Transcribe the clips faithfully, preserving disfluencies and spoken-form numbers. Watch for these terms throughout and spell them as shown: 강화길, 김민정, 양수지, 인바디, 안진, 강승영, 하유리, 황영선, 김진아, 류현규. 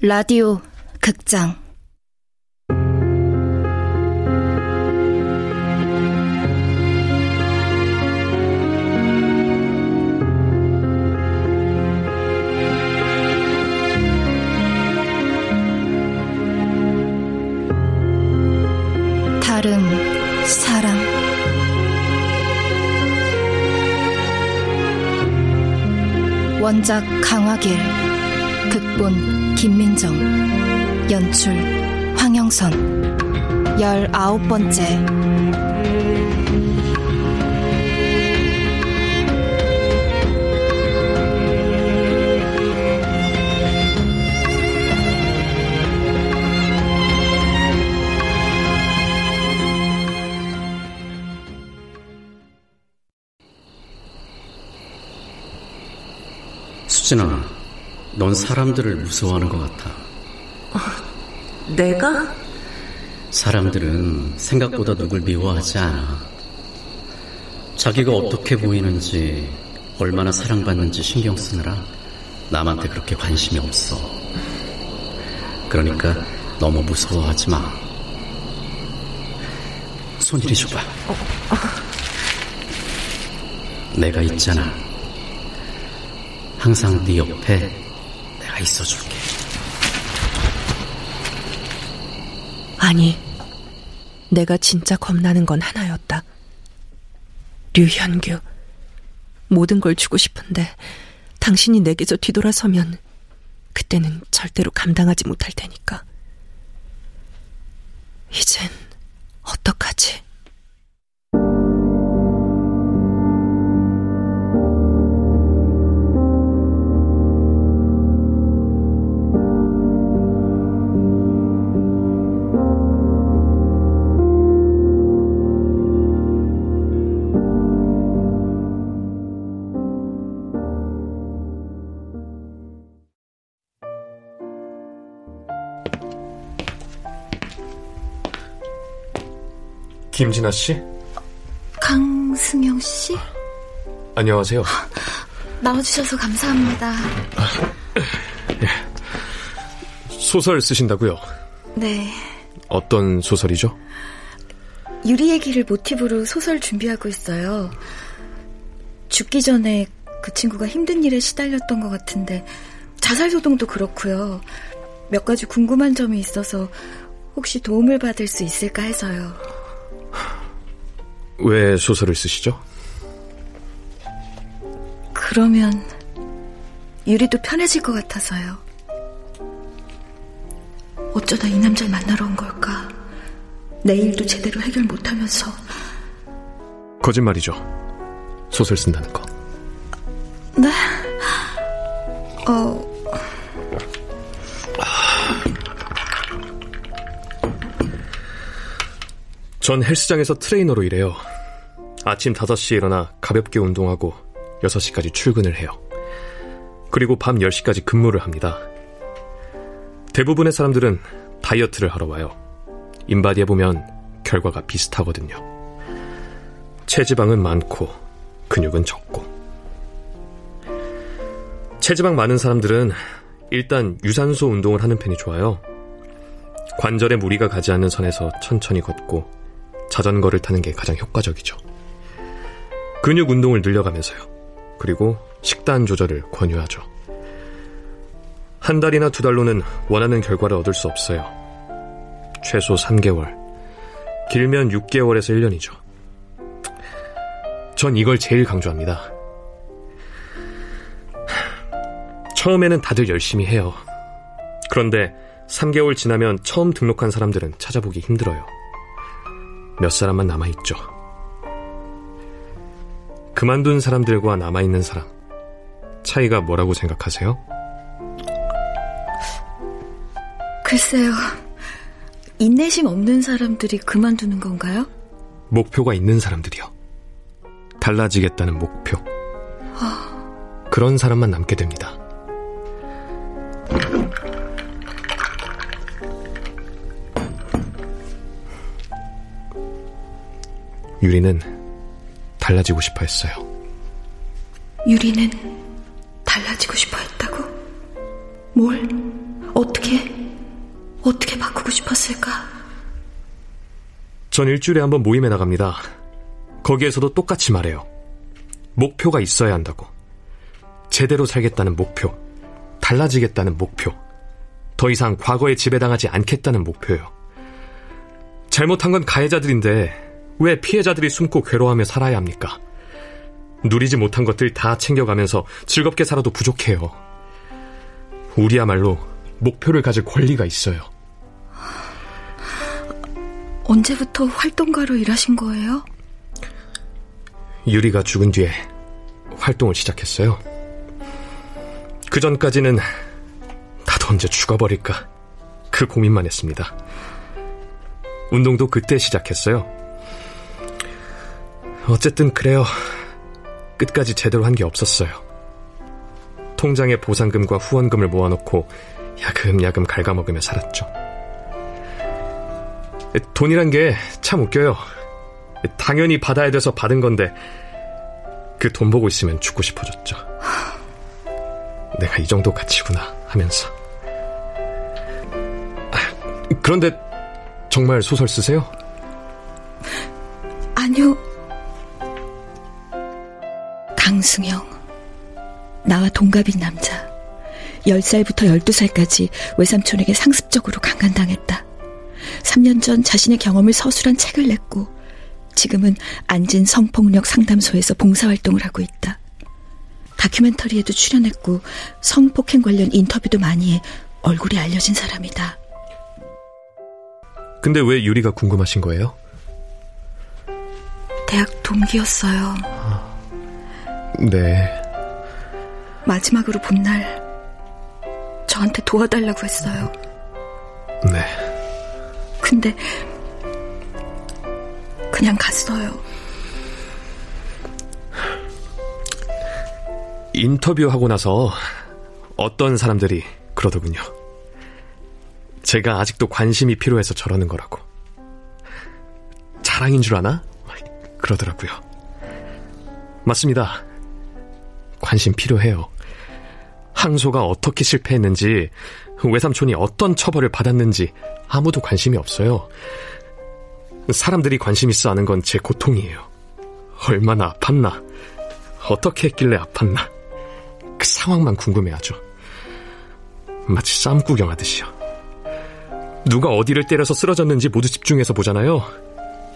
라디오 극장 다른 사람. 원작 강화길, 극본 김민정, 연출 황영선. 열아홉 번째. 수진아, 넌 사람들을 무서워하는 것 같아. 어, 내가? 사람들은 생각보다 누굴 미워하지 않아. 자기가 어떻게 보이는지, 얼마나 사랑받는지 신경 쓰느라 남한테 그렇게 관심이 없어. 그러니까 너무 무서워하지 마. 손 이리 줘봐. 어, 어. 내가 있잖아. 항상 네 옆에 내가 있어줄게. 아니, 내가 진짜 겁나는 건 하나였다. 류현규. 모든 걸 주고 싶은데 당신이 내게서 뒤돌아서면 그때는 절대로 감당하지 못할 테니까. 이젠 어떡하지? 김진아 씨? 강승영 씨? 안녕하세요. 나와주셔서 감사합니다. 소설 쓰신다고요? 네. 어떤 소설이죠? 유리의 길을 모티브로 소설 준비하고 있어요. 죽기 전에 그 친구가 힘든 일에 시달렸던 것 같은데, 자살 소동도 그렇고요. 몇 가지 궁금한 점이 있어서 혹시 도움을 받을 수 있을까 해서요. 왜 소설을 쓰시죠? 그러면 유리도 편해질 것 같아서요. 어쩌다 이 남자를 만나러 온 걸까? 내 일도 제대로 해결 못하면서. 거짓말이죠, 소설 쓴다는 거. 네? 어... 전 헬스장에서 트레이너로 일해요. 아침 다섯 시에 일어나 가볍게 운동하고 여섯 시까지 출근을 해요. 그리고 밤 열 시까지 근무를 합니다. 대부분의 사람들은 다이어트를 하러 와요. 인바디 해보면 결과가 비슷하거든요. 체지방은 많고 근육은 적고. 체지방 많은 사람들은 일단 유산소 운동을 하는 편이 좋아요. 관절에 무리가 가지 않는 선에서 천천히 걷고 자전거를 타는 게 가장 효과적이죠. 근육 운동을 늘려가면서요. 그리고 식단 조절을 권유하죠. 한 달이나 두 달로는 원하는 결과를 얻을 수 없어요. 최소 삼 개월, 길면 육 개월에서 일 년이죠. 전 이걸 제일 강조합니다. 처음에는 다들 열심히 해요. 그런데 삼 개월 지나면 처음 등록한 사람들은 찾아보기 힘들어요. 몇 사람만 남아있죠. 그만둔 사람들과 남아있는 사람, 차이가 뭐라고 생각하세요? 글쎄요, 인내심 없는 사람들이 그만두는 건가요? 목표가 있는 사람들이요. 달라지겠다는 목표. 어... 그런 사람만 남게 됩니다. 유리는 달라지고 싶어 했어요. 유리는 달라지고 싶어 했다고? 뭘? 어떻게? 어떻게 바꾸고 싶었을까? 전 일주일에 한번 모임에 나갑니다. 거기에서도 똑같이 말해요. 목표가 있어야 한다고. 제대로 살겠다는 목표, 달라지겠다는 목표, 더 이상 과거에 지배당하지 않겠다는 목표예요. 잘못한 건 가해자들인데 왜 피해자들이 숨고 괴로워하며 살아야 합니까? 누리지 못한 것들 다 챙겨가면서 즐겁게 살아도 부족해요. 우리야말로 목표를 가질 권리가 있어요. 언제부터 활동가로 일하신 거예요? 유리가 죽은 뒤에 활동을 시작했어요. 그 전까지는 나도 언제 죽어버릴까 그 고민만 했습니다. 운동도 그때 시작했어요. 어쨌든 그래요. 끝까지 제대로 한 게 없었어요. 통장에 보상금과 후원금을 모아놓고 야금야금 갉아먹으며 살았죠. 돈이란 게 참 웃겨요. 당연히 받아야 돼서 받은 건데 그 돈 보고 있으면 죽고 싶어졌죠. 내가 이 정도 가치구나 하면서. 그런데 정말 소설 쓰세요? 아니요. 강승영, 나와 동갑인 남자. 열 살부터 열두 살까지 외삼촌에게 상습적으로 강간당했다. 삼 년 전 자신의 경험을 서술한 책을 냈고 지금은 안진 성폭력 상담소에서 봉사활동을 하고 있다. 다큐멘터리에도 출연했고 성폭행 관련 인터뷰도 많이 해 얼굴이 알려진 사람이다. 근데 왜 유리가 궁금하신 거예요? 대학 동기였어요. 아, 네. 마지막으로 본 날 저한테 도와달라고 했어요. 네. 근데 그냥 갔어요. 인터뷰하고 나서 어떤 사람들이 그러더군요. 제가 아직도 관심이 필요해서 저러는 거라고. 자랑인 줄 아나? 그러더라고요. 맞습니다. 관심 필요해요. 항소가 어떻게 실패했는지, 외삼촌이 어떤 처벌을 받았는지 아무도 관심이 없어요. 사람들이 관심 있어 하는 건 제 고통이에요. 얼마나 아팠나, 어떻게 했길래 아팠나, 그 상황만 궁금해하죠. 마치 쌈 구경하듯이요. 누가 어디를 때려서 쓰러졌는지 모두 집중해서 보잖아요.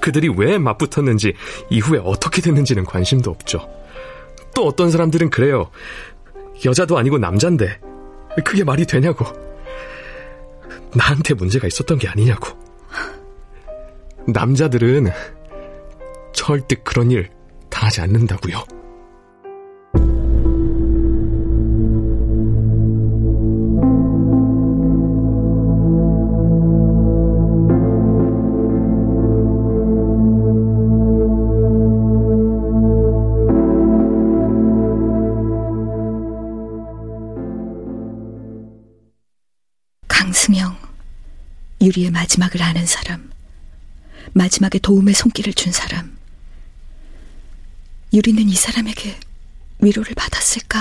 그들이 왜 맞붙었는지, 이후에 어떻게 됐는지는 관심도 없죠. 또 어떤 사람들은 그래요. 여자도 아니고 남잔데 그게 말이 되냐고. 나한테 문제가 있었던 게 아니냐고. 남자들은 절대 그런 일 당하지 않는다고요. 강승영, 유리의 마지막을 아는 사람, 마지막에 도움의 손길을 준 사람. 유리는 이 사람에게 위로를 받았을까?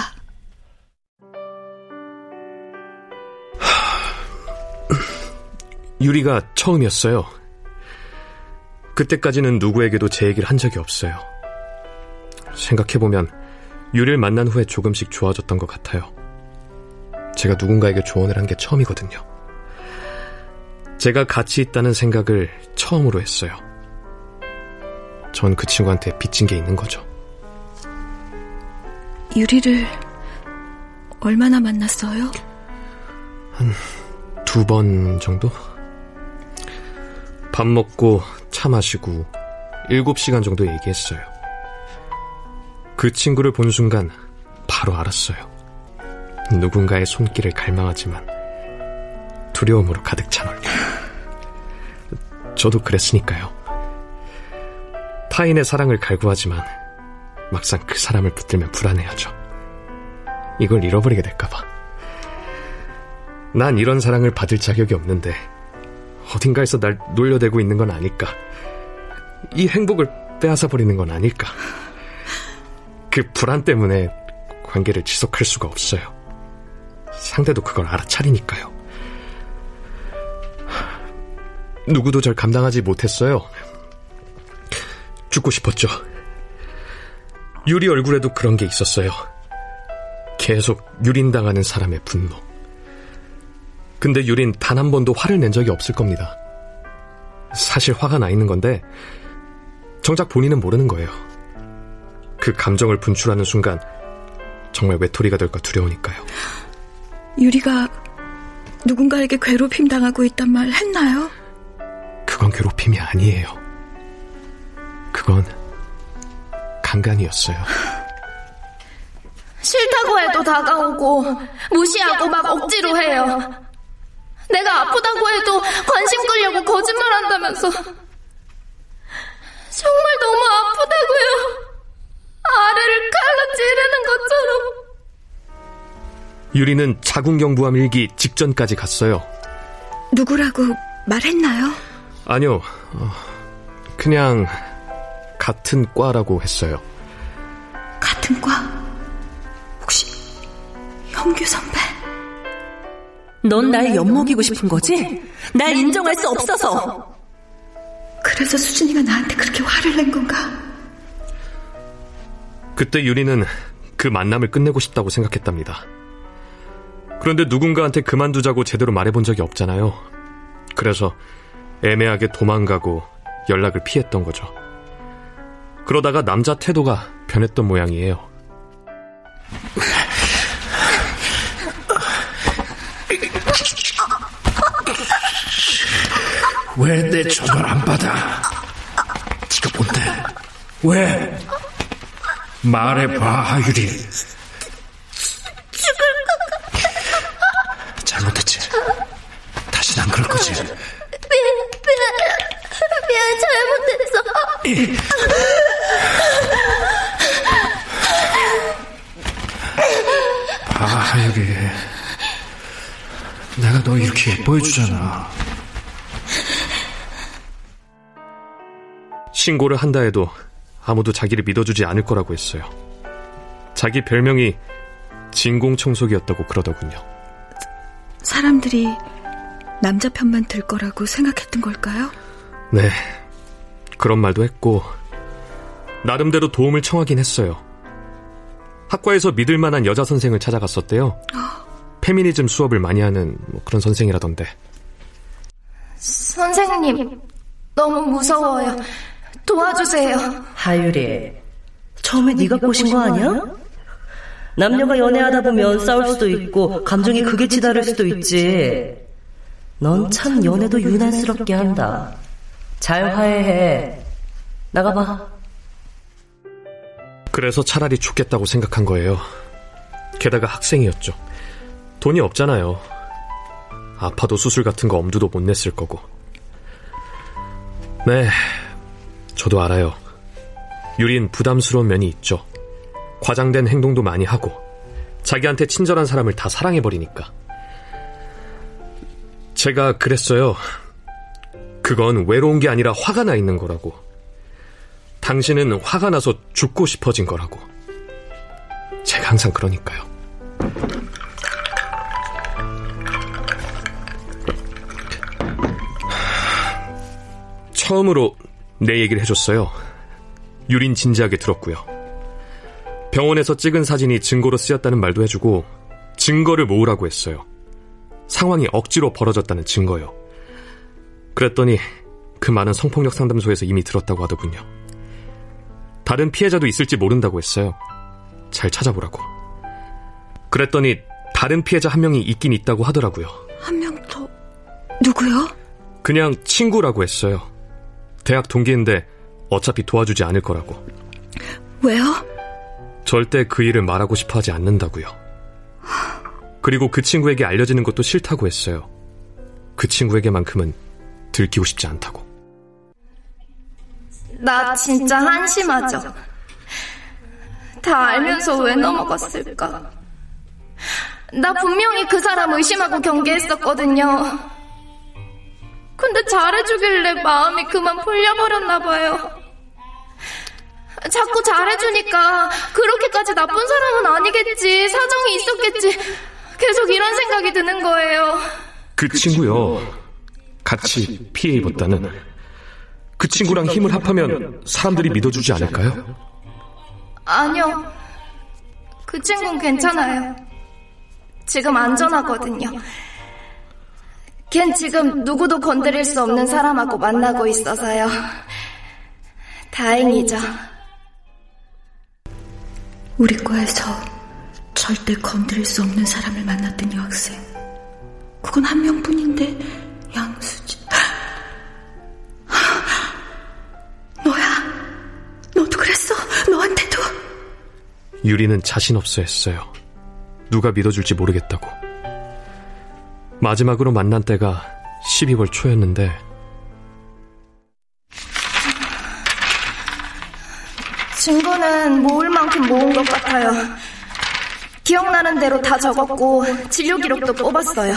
유리가 처음이었어요. 그때까지는 누구에게도 제 얘기를 한 적이 없어요. 생각해보면 유리를 만난 후에 조금씩 좋아졌던 것 같아요. 제가 누군가에게 조언을 한 게 처음이거든요. 제가 가치 있다는 생각을 처음으로 했어요. 전 그 친구한테 빚진 게 있는 거죠. 유리를 얼마나 만났어요? 한 두 번 정도? 밥 먹고 차 마시고 일곱 시간 정도 얘기했어요. 그 친구를 본 순간 바로 알았어요. 누군가의 손길을 갈망하지만 두려움으로 가득 찬 얼굴. 저도 그랬으니까요. 타인의 사랑을 갈구하지만 막상 그 사람을 붙들면 불안해하죠. 이걸 잃어버리게 될까봐. 난 이런 사랑을 받을 자격이 없는데 어딘가에서 날 놀려대고 있는 건 아닐까. 이 행복을 빼앗아 버리는 건 아닐까. 그 불안 때문에 관계를 지속할 수가 없어요. 상대도 그걸 알아차리니까요. 누구도 절 감당하지 못했어요. 죽고 싶었죠. 유리 얼굴에도 그런 게 있었어요. 계속 유린당하는 사람의 분노. 근데 유린 단 한 번도 화를 낸 적이 없을 겁니다. 사실 화가 나 있는 건데 정작 본인은 모르는 거예요. 그 감정을 분출하는 순간 정말 외톨이가 될까 두려우니까요. 유리가 누군가에게 괴롭힘 당하고 있단 말 했나요? 그건 괴롭힘이 아니에요. 그건 강간이었어요. 싫다고 해도 다가오고 무시하고 막 억지로 해요. 내가 아프다고 해도 관심 끌려고 거짓말한다면서. 정말 너무 아프다고요. 아래를 칼로 찌르는 것처럼. 유리는 자궁경부암 일기 직전까지 갔어요. 누구라고 말했나요? 아니요. 어, 그냥 같은 과라고 했어요. 같은 과? 혹시 현규 선배? 넌 날 엿먹이고 싶은 거지? 날 인정할 수 없어서. 그래서 수진이가 나한테 그렇게 화를 낸 건가? 그때 유리는 그 만남을 끝내고 싶다고 생각했답니다. 그런데 누군가한테 그만두자고 제대로 말해본 적이 없잖아요. 그래서 애매하게 도망가고 연락을 피했던 거죠. 그러다가 남자 태도가 변했던 모양이에요. 왜 내 전화를 안 받아? 네가 뭔데? 왜? 말해봐, 하유리. 죽을 것 같아. 잘못했지? 다신 안 그럴 거지? 미안, 미안, 미안, 잘못했어. 봐, 하유리. 내가 너 이렇게 예뻐해 주잖아. 신고를 한다 해도 아무도 자기를 믿어주지 않을 거라고 했어요. 자기 별명이 진공청소기였다고 그러더군요. 사람들이 남자 편만 들 거라고 생각했던 걸까요? 네, 그런 말도 했고 나름대로 도움을 청하긴 했어요. 학과에서 믿을 만한 여자 선생을 찾아갔었대요. 어. 페미니즘 수업을 많이 하는 뭐 그런 선생이라던데. 선생님, 너무 무서워요. 도와주세요. 하유리, 처음에 네가 꼬신 거 아니야? 남녀가 연애하다 보면 싸울 수도 있고 감정이 극에 치달을 수도 있지. 넌 참 연애도 유난스럽게 한다. 잘 화해해. 나가봐. 그래서 차라리 죽겠다고 생각한 거예요. 게다가 학생이었죠. 돈이 없잖아요. 아파도 수술 같은 거 엄두도 못 냈을 거고. 네, 저도 알아요. 유린 부담스러운 면이 있죠. 과장된 행동도 많이 하고 자기한테 친절한 사람을 다 사랑해버리니까. 제가 그랬어요. 그건 외로운 게 아니라 화가 나 있는 거라고. 당신은 화가 나서 죽고 싶어진 거라고. 제가 항상 그러니까요. 처음으로 내 얘기를 해줬어요. 유린 진지하게 들었고요. 병원에서 찍은 사진이 증거로 쓰였다는 말도 해주고 증거를 모으라고 했어요. 상황이 억지로 벌어졌다는 증거요. 그랬더니 그 많은 성폭력 상담소에서 이미 들었다고 하더군요. 다른 피해자도 있을지 모른다고 했어요. 잘 찾아보라고. 그랬더니 다른 피해자 한 명이 있긴 있다고 하더라고요. 한 명 더? 누구요? 그냥 친구라고 했어요. 대학 동기인데 어차피 도와주지 않을 거라고. 왜요? 절대 그 일을 말하고 싶어 하지 않는다고요. 그리고 그 친구에게 알려지는 것도 싫다고 했어요. 그 친구에게만큼은 들키고 싶지 않다고. 나 진짜 한심하죠. 다 알면서 왜 넘어갔을까. 나 분명히 그 사람 의심하고 경계했었거든요. 근데 잘해주길래 마음이 그만 풀려버렸나 봐요. 자꾸 잘해주니까 그렇게까지 나쁜 사람은 아니겠지, 사정이 있었겠지, 계속 이런 생각이 드는 거예요. 그 친구요, 같이 피해 입었다는 그 친구랑 힘을 합하면 사람들이 믿어주지 않을까요? 아니요, 그 친구는 괜찮아요. 지금 안전하거든요. 걘 지금 누구도 건드릴 수 없는 사람하고 만나고 있어서요. 다행이죠. 우리 과에서 절대 건드릴 수 없는 사람을 만났던 여학생, 그건 한 명뿐인데 양수지. 너야, 너도 그랬어? 너한테도? 유리는 자신 없어 했어요. 누가 믿어줄지 모르겠다고. 마지막으로 만난 때가 십이월 초였는데. 증거는 모을 만큼 모은 것 같아요. 기억나는 대로 다 적었고 진료 기록도 뽑았어요.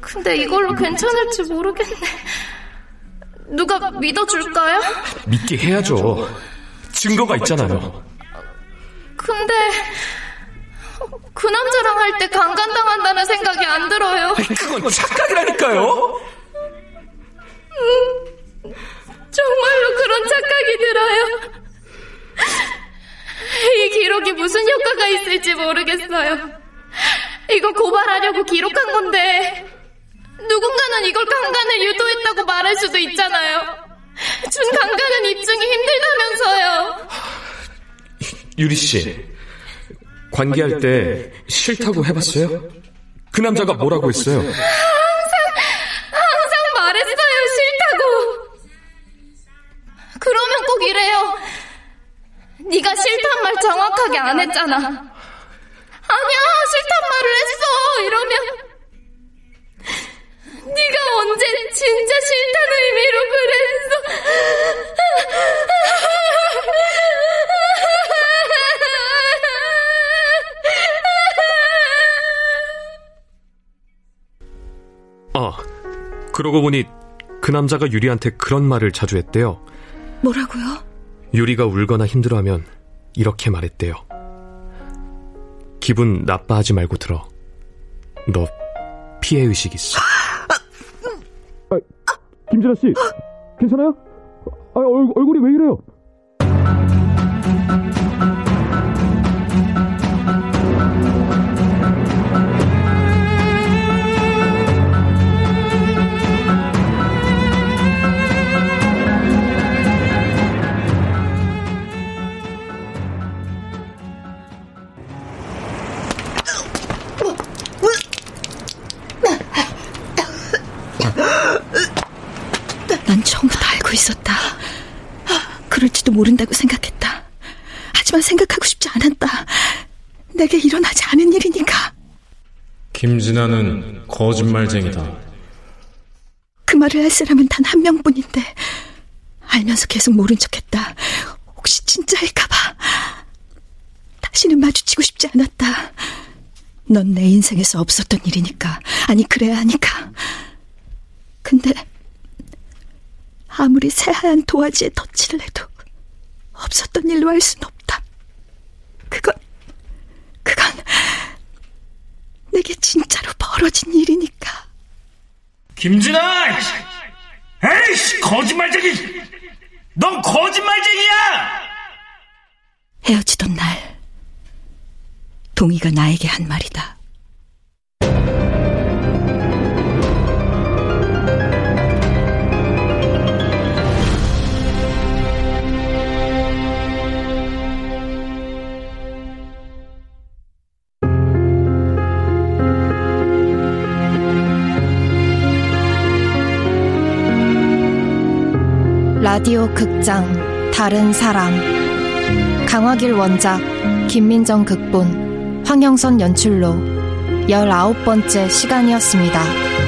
근데 이걸로 괜찮을지 모르겠네. 누가 믿어줄까요? 믿게 해야죠. 증거가 있잖아요. 근데 그 남자랑 할 때 강간당한다는 생각이 안 들어요. 그건 착각이라니까요. 음, 정말로 그런 착각이 들어요. 이 기록이 무슨 효과가 있을지 모르겠어요. 이거 고발하려고 기록한 건데 누군가는 이걸 강간을 유도했다고 말할 수도 있잖아요. 준 강간은 입증이 힘들다면서요. 유리씨, 관계할 때 싫다고 해봤어요? 그 남자가 뭐라고 했어요? 항상 항상 말했어요, 싫다고. 그러면 꼭 이래요. 네가 싫단 말 정확하게 안 했잖아. 아니야, 싫단 말을 했어, 이러면 네가 언제 진짜 싫다는 의미로 그랬어. 아, 그러고 보니 그 남자가 유리한테 그런 말을 자주 했대요. 뭐라고요? 유리가 울거나 힘들어하면 이렇게 말했대요. 기분 나빠하지 말고 들어. 너 피해의식 있어. 아, 김진아 씨, 괜찮아요? 아, 얼, 얼굴이 왜 이래요? 난 처음부터 알고 있었다. 그럴지도 모른다고 생각했다. 하지만 생각하고 싶지 않았다. 내게 일어나지 않은 일이니까. 김진아는 거짓말쟁이다. 그 말을 할 사람은 단 한 명뿐인데 알면서 계속 모른 척했다. 혹시 진짜일까봐. 다시는 마주치고 싶지 않았다. 넌 내 인생에서 없었던 일이니까. 아니, 그래야 하니까. 근데 아무리 새하얀 도화지에 덧칠을 해도 없었던 일로 할 순 없다. 그건, 그건 내게 진짜로 벌어진 일이니까. 김진아! 에이씨, 거짓말쟁이! 넌 거짓말쟁이야! 헤어지던 날, 동희가 나에게 한 말이다. 라디오 극장 다른 사람, 강화길 원작, 김민정 극본, 황영선 연출로 열아홉 번째 시간이었습니다.